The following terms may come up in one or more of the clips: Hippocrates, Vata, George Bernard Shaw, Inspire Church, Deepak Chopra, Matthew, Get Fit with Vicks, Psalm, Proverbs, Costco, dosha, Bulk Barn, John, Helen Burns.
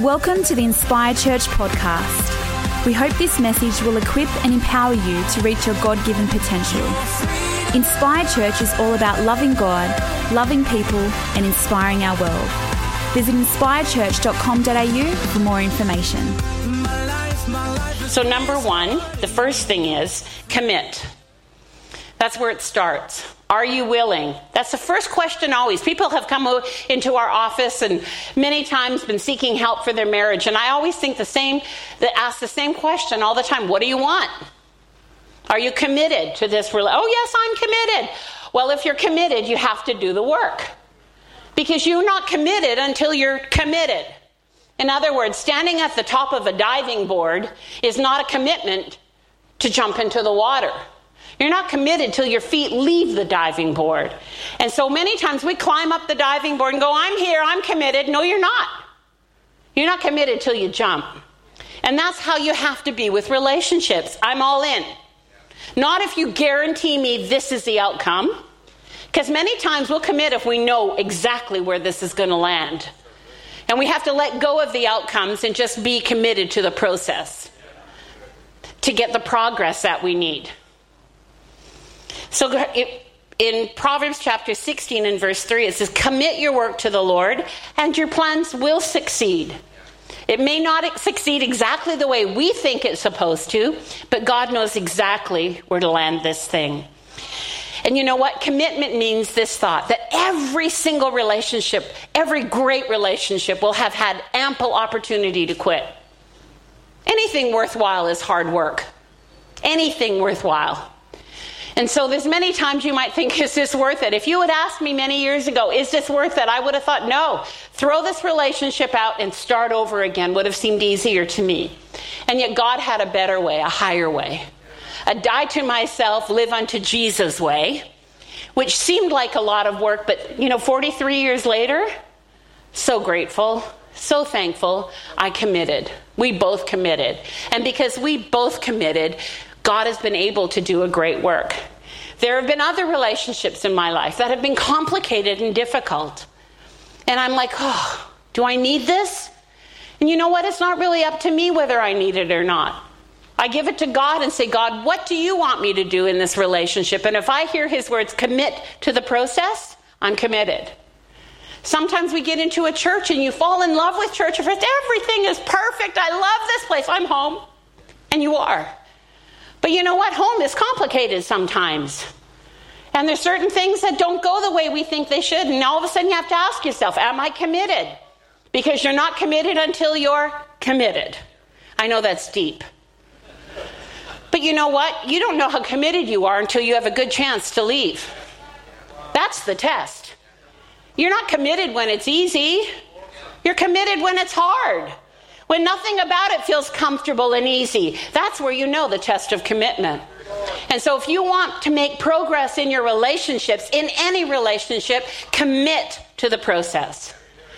Welcome to the Inspire Church podcast. We hope this message will equip and empower you to reach your God-given potential. Inspire Church is all about loving God, loving people, and inspiring our world. Visit inspirechurch.com.au for more information. So number one, the first thing is commit. That's where it starts. Are you willing? That's the first question always. People have come into our office and many times been seeking help for their marriage. And I always think ask the same question all the time. What do you want? Are you committed to this? Oh, yes, I'm committed. Well, if you're committed, you have to do the work. Because you're not committed until you're committed. In other words, standing at the top of a diving board is not a commitment to jump into the water. You're not committed till your feet leave the diving board. And so many times we climb up the diving board and go, I'm here, I'm committed. No, you're not. You're not committed till you jump. And that's how you have to be with relationships. I'm all in. Not if you guarantee me this is the outcome. Because many times we'll commit if we know exactly where this is going to land. And we have to let go of the outcomes and just be committed to the process to get the progress that we need. So in Proverbs chapter 16 and verse 3, it says, commit your work to the Lord and your plans will succeed. It may not succeed exactly the way we think it's supposed to, but God knows exactly where to land this thing. And you know what? Commitment means this thought, that every single relationship, every great relationship will have had ample opportunity to quit. Anything worthwhile is hard work. Anything worthwhile. And so there's many times you might think, is this worth it? If you had asked me many years ago, is this worth it? I would have thought, no, throw this relationship out and start over again would have seemed easier to me. And yet God had a better way, a higher way, a die to myself, live unto Jesus way, which seemed like a lot of work. But, 43 years later, so grateful, so thankful, I committed. We both committed. And because we both committed, God has been able to do a great work. There have been other relationships in my life that have been complicated and difficult. And I'm like, oh, do I need this? And you know what? It's not really up to me whether I need it or not. I give it to God and say, God, what do you want me to do in this relationship? And if I hear his words, commit to the process, I'm committed. Sometimes we get into a church and you fall in love with church. Everything is perfect. I love this place. I'm home. And you are. But you know what? Home is complicated sometimes. And there's certain things that don't go the way we think they should. And all of a sudden you have to ask yourself, am I committed? Because you're not committed until you're committed. I know that's deep. But you know what? You don't know how committed you are until you have a good chance to leave. That's the test. You're not committed when it's easy. You're committed when it's hard. When nothing about it feels comfortable and easy, that's where you know the test of commitment. And so if you want to make progress in your relationships, in any relationship, commit to the process.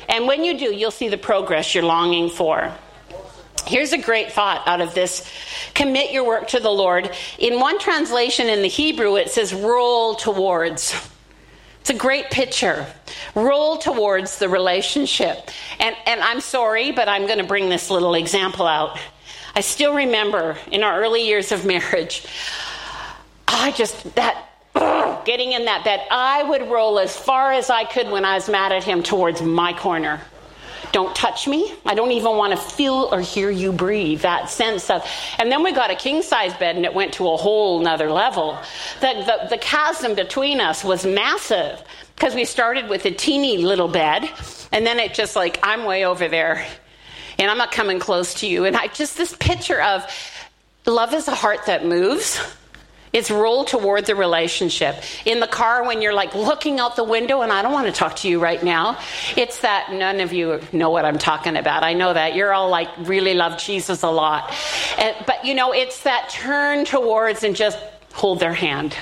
And when you do, you'll see the progress you're longing for. Here's a great thought out of this. Commit your work to the Lord. In one translation in the Hebrew, it says, roll towards. It's a great picture. Roll towards the relationship. And I'm sorry, but I'm going to bring this little example out. I still remember in our early years of marriage, getting in that bed, I would roll as far as I could when I was mad at him towards my corner. Don't touch me. I don't even want to feel or hear you breathe. That sense of, and then we got a king size bed and it went to a whole nother level. The chasm between us was massive because we started with a teeny little bed and then it just like, I'm way over there and I'm not coming close to you. And this picture of love is a heart that moves. It's rolled toward the relationship. In the car when you're like looking out the window and I don't want to talk to you right now. It's that none of you know what I'm talking about. I know that. You're all like really love Jesus a lot. But it's that turn towards and just hold their hand.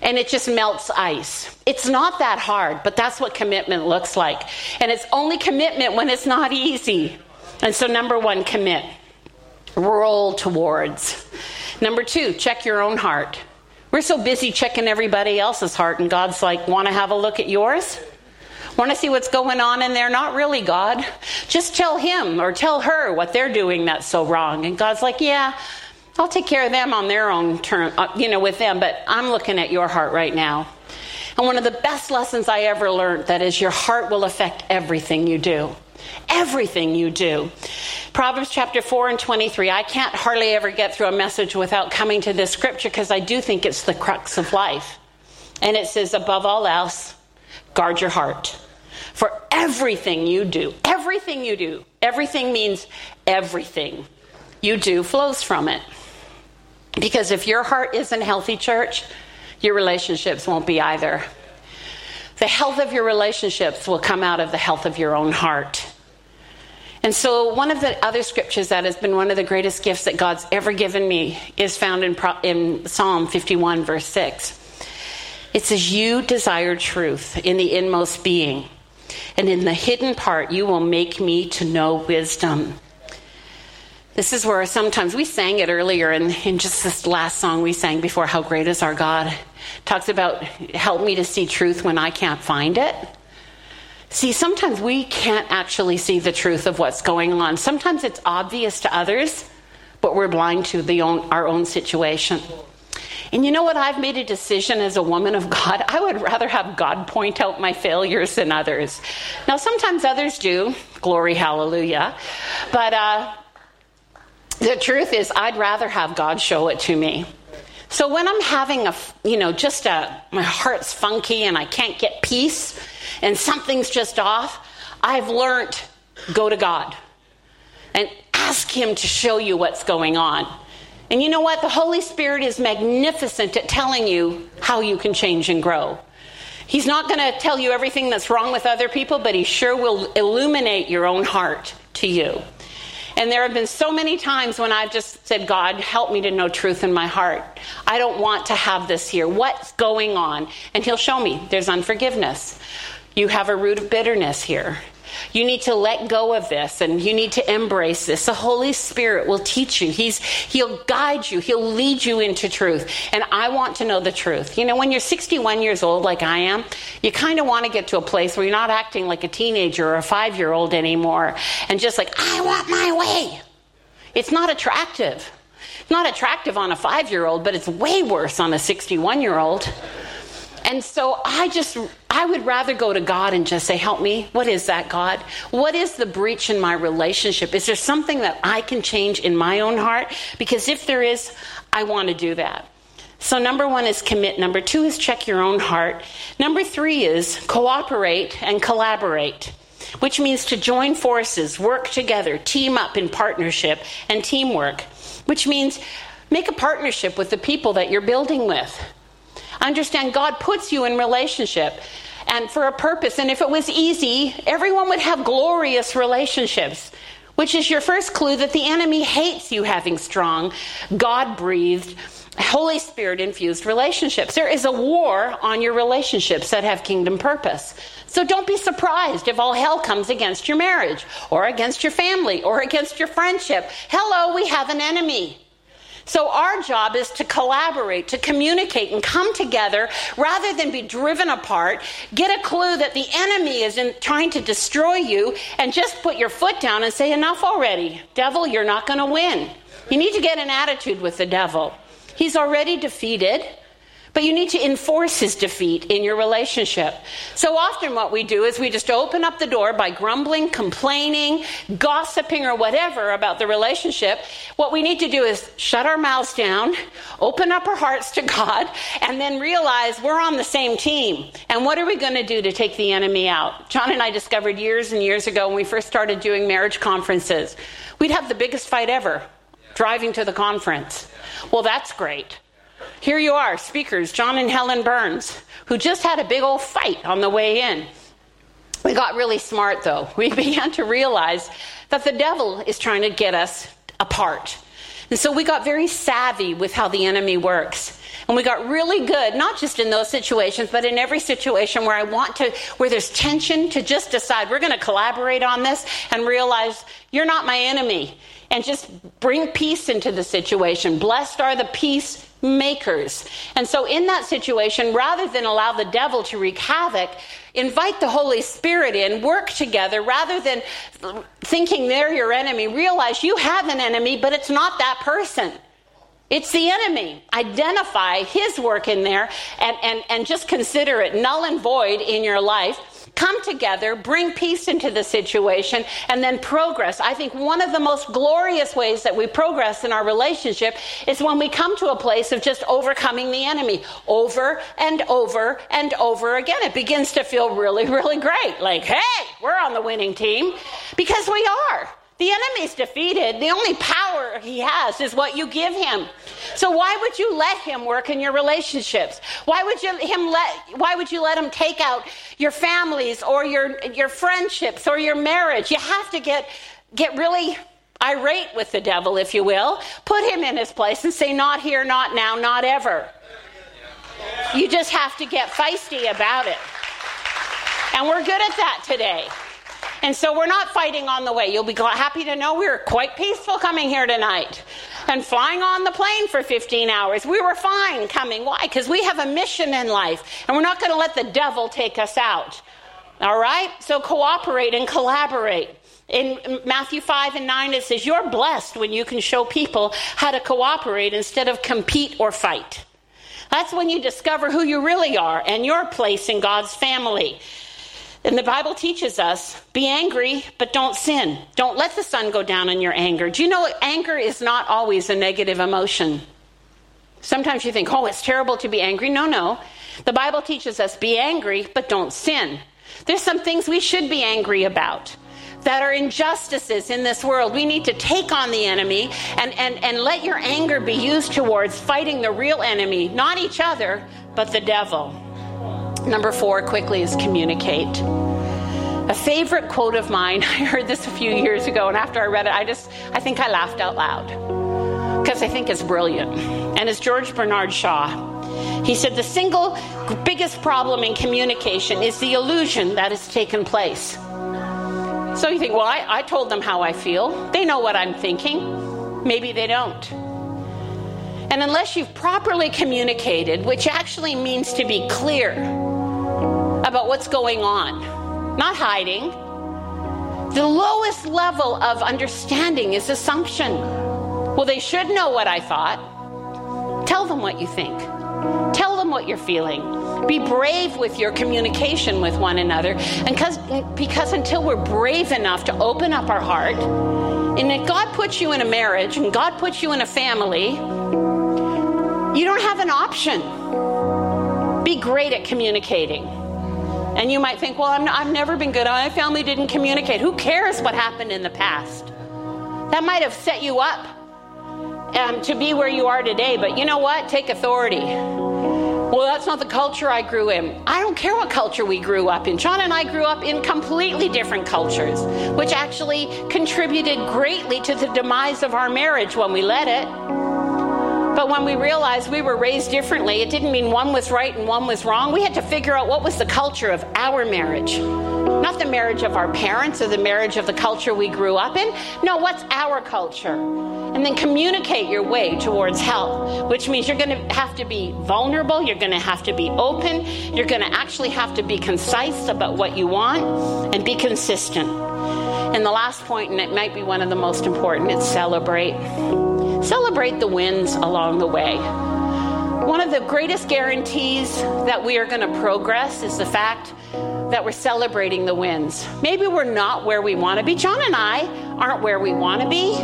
And it just melts ice. It's not that hard, but that's what commitment looks like. And it's only commitment when it's not easy. And so number one, commit. Roll towards. Number two, check your own heart. We're so busy checking everybody else's heart, and God's like, want to have a look at yours? Want to see what's going on in there? Not really, God. Just tell him or tell her what they're doing that's so wrong. And God's like, yeah, I'll take care of them on their own term, with them. But I'm looking at your heart right now. And one of the best lessons I ever learned, that is, your heart will affect everything you do. Everything you do. Proverbs chapter 4 and 23. I can't hardly ever get through a message without coming to this scripture, because I do think it's the crux of life. And it says, above all else, guard your heart. For everything you do, everything you do, everything means everything you do flows from it. Because if your heart isn't healthy, church, your relationships won't be either. The health of your relationships will come out of the health of your own heart. And so one of the other scriptures that has been one of the greatest gifts that God's ever given me is found in Psalm 51, verse 6. It says, you desire truth in the inmost being, and in the hidden part you will make me to know wisdom. This is where sometimes we sang it earlier, and in just this last song we sang before, How Great Is Our God. Talks about, help me to see truth when I can't find it. See, sometimes we can't actually see the truth of what's going on. Sometimes it's obvious to others, but we're blind to our own situation. And you know what? I've made a decision as a woman of God. I would rather have God point out my failures than others. Now, sometimes others do. Glory, hallelujah. But the truth is, I'd rather have God show it to me. So when I'm having my heart's funky and I can't get peace and something's just off, I've learned, go to God and ask him to show you what's going on. And you know what? The Holy Spirit is magnificent at telling you how you can change and grow. He's not going to tell you everything that's wrong with other people, but he sure will illuminate your own heart to you. And there have been so many times when I've just said, God, help me to know truth in my heart. I don't want to have this here. What's going on? And he'll show me. There's unforgiveness. You have a root of bitterness here. You need to let go of this, and you need to embrace this. The Holy Spirit will teach you. He'll guide you. He'll lead you into truth. And I want to know the truth. You know, when you're 61 years old like I am, you kind of want to get to a place where you're not acting like a teenager or a 5-year-old anymore. And just like, I want my way. It's not attractive. It's not attractive on a 5-year-old, but it's way worse on a 61-year-old. And so I would rather go to God and just say, help me. What is that, God? What is the breach in my relationship? Is there something that I can change in my own heart? Because if there is, I want to do that. So 1 is commit. 2 is check your own heart. 3 is cooperate and collaborate, which means to join forces, work together, team up in partnership and teamwork, which means make a partnership with the people that you're building with. Understand, God puts you in relationship and for a purpose. And if it was easy, everyone would have glorious relationships, which is your first clue that the enemy hates you having strong, God-breathed, Holy Spirit-infused relationships. There is a war on your relationships that have kingdom purpose. So don't be surprised if all hell comes against your marriage or against your family or against your friendship. Hello, we have an enemy. So our job is to collaborate, to communicate and come together rather than be driven apart. Get a clue that the enemy is trying to destroy you and just put your foot down and say, enough already. Devil, you're not going to win. You need to get an attitude with the devil. He's already defeated, but you need to enforce his defeat in your relationship. So often what we do is we just open up the door by grumbling, complaining, gossiping, or whatever about the relationship. What we need to do is shut our mouths down, open up our hearts to God, and then realize we're on the same team. And what are we going to do to take the enemy out? John and I discovered years and years ago when we first started doing marriage conferences, we'd have the biggest fight ever, driving to the conference. Well, that's great. Here you are, speakers, John and Helen Burns, who just had a big old fight on the way in. We got really smart, though. We began to realize that the devil is trying to get us apart. And so we got very savvy with how the enemy works. And we got really good, not just in those situations, but in every situation where I want to, where there's tension, to just decide we're going to collaborate on this and realize you're not my enemy, and just bring peace into the situation. Blessed are the peace makers. And so in that situation, rather than allow the devil to wreak havoc, invite the Holy Spirit in, work together, rather than thinking they're your enemy. Realize you have an enemy, but it's not that person. It's the enemy. Identify his work in there and just consider it null and void in your life. Come together, bring peace into the situation, and then progress. I think one of the most glorious ways that we progress in our relationship is when we come to a place of just overcoming the enemy over and over and over again. It begins to feel really, really great. Like, hey, we're on the winning team, because we are. The enemy's defeated. The only power he has is what you give him. So why would you let him work in your relationships? Why would you let him take out your families or your friendships or your marriage? You have to get really irate with the devil, if you will. Put him in his place and say, not here, not now, not ever. You just have to get feisty about it. And we're good at that today. And so we're not fighting on the way. You'll be happy to know we were quite peaceful coming here tonight and flying on the plane for 15 hours. We were fine coming. Why? Because we have a mission in life, and we're not going to let the devil take us out. All right? So cooperate and collaborate. In Matthew 5 and 9, it says, you're blessed when you can show people how to cooperate instead of compete or fight. That's when you discover who you really are and your place in God's family. And the Bible teaches us, be angry, but don't sin. Don't let the sun go down in your anger. Do you know anger is not always a negative emotion? Sometimes you think, oh, it's terrible to be angry. No. The Bible teaches us, be angry, but don't sin. There's some things we should be angry about that are injustices in this world. We need to take on the enemy and let your anger be used towards fighting the real enemy, not each other, but the devil. Number 4, quickly, is communicate. A favorite quote of mine, I heard this a few years ago, and after I read it, I think I laughed out loud, because I think it's brilliant. And it's George Bernard Shaw. He said, the single biggest problem in communication is the illusion that has taken place. So you think, well, I told them how I feel. They know what I'm thinking. Maybe they don't. And unless you've properly communicated, which actually means to be clear about what's going on, not hiding. The lowest level of understanding is assumption. Well, they should know what I thought. Tell them what you think. Tell them what you're feeling. Be brave with your communication with one another. And because until we're brave enough to open up our heart, and if God puts you in a marriage and God puts you in a family, you don't have an option. Be great at communicating. And you might think, well, I've never been good. My family didn't communicate. Who cares what happened in the past? That might have set you up to be where you are today. But you know what? Take authority. Well, that's not the culture I grew in. I don't care what culture we grew up in. John and I grew up in completely different cultures, which actually contributed greatly to the demise of our marriage when we let it. But when we realized we were raised differently, it didn't mean one was right and one was wrong. We had to figure out what was the culture of our marriage. Not the marriage of our parents or the marriage of the culture we grew up in. No, what's our culture? And then communicate your way towards health, which means you're going to have to be vulnerable. You're going to have to be open. You're going to actually have to be concise about what you want and be consistent. And the last point, and it might be one of the most important, is celebrate. Celebrate the wins along the way. One of the greatest guarantees that we are going to progress is the fact that we're celebrating the wins. Maybe we're not where we want to be. John and I aren't where we want to be.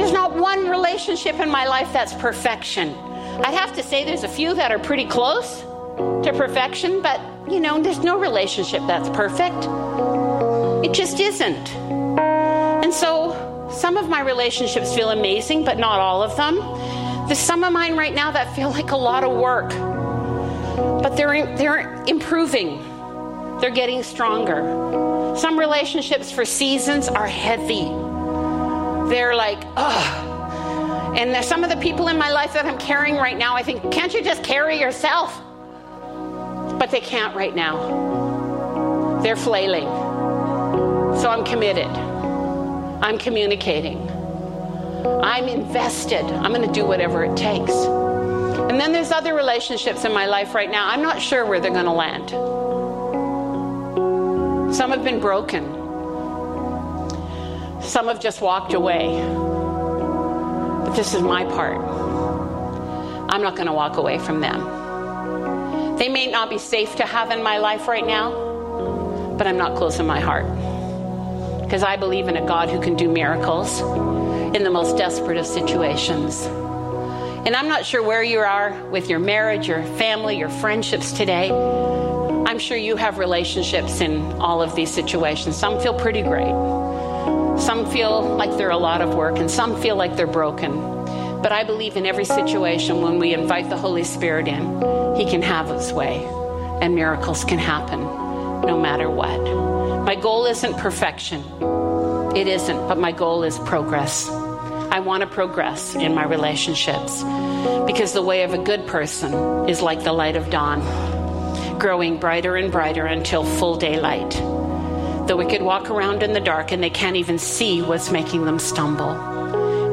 There's not one relationship in my life that's perfection. I'd have to say there's a few that are pretty close to perfection, but, you know, there's no relationship that's perfect. It just isn't. And so some of my relationships feel amazing, but not all of them. There's some of mine right now that feel like a lot of work, but they're improving. They're getting stronger. Some relationships for seasons are heavy. They're like, oh, And some of the people in my life that I'm carrying right now, I think, can't you just carry yourself? But they can't right now. They're flailing. So I'm committed. I'm communicating. I'm invested. I'm going to do whatever it takes. And then there's other relationships in my life right now. I'm not sure where they're going to land. Some have been broken. Some have just walked away. But this is my part. I'm not going to walk away from them. They may not be safe to have in my life right now, but I'm not closing my heart. Because I believe in a God who can do miracles in the most desperate of situations. And I'm not sure where you are with your marriage, your family, your friendships today. I'm sure you have relationships in all of these situations. Some feel pretty great. Some feel like they're a lot of work, and some feel like they're broken. But I believe in every situation, when we invite the Holy Spirit in, He can have His way, and miracles can happen no matter what. My goal isn't perfection. It isn't, but my goal is progress. I want to progress in my relationships, because the way of a good person is like the light of dawn, growing brighter and brighter until full daylight. The wicked walk around in the dark and they can't even see what's making them stumble.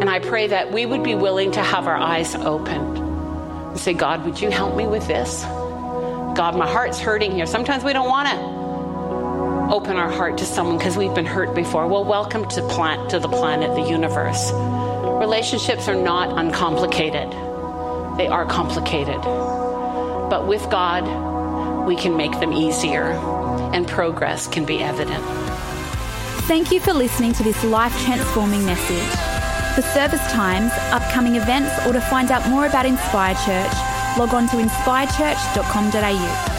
And I pray that we would be willing to have our eyes opened and say, God, would you help me with this? God, my heart's hurting here. Sometimes we don't want to open our heart to someone because we've been hurt before. Well, welcome to the planet, the universe. Relationships are not uncomplicated. They are complicated. But with God, we can make them easier, and progress can be evident. Thank you for listening to this life-transforming message. For service times, upcoming events, or to find out more about Inspire Church, log on to inspirechurch.com.au.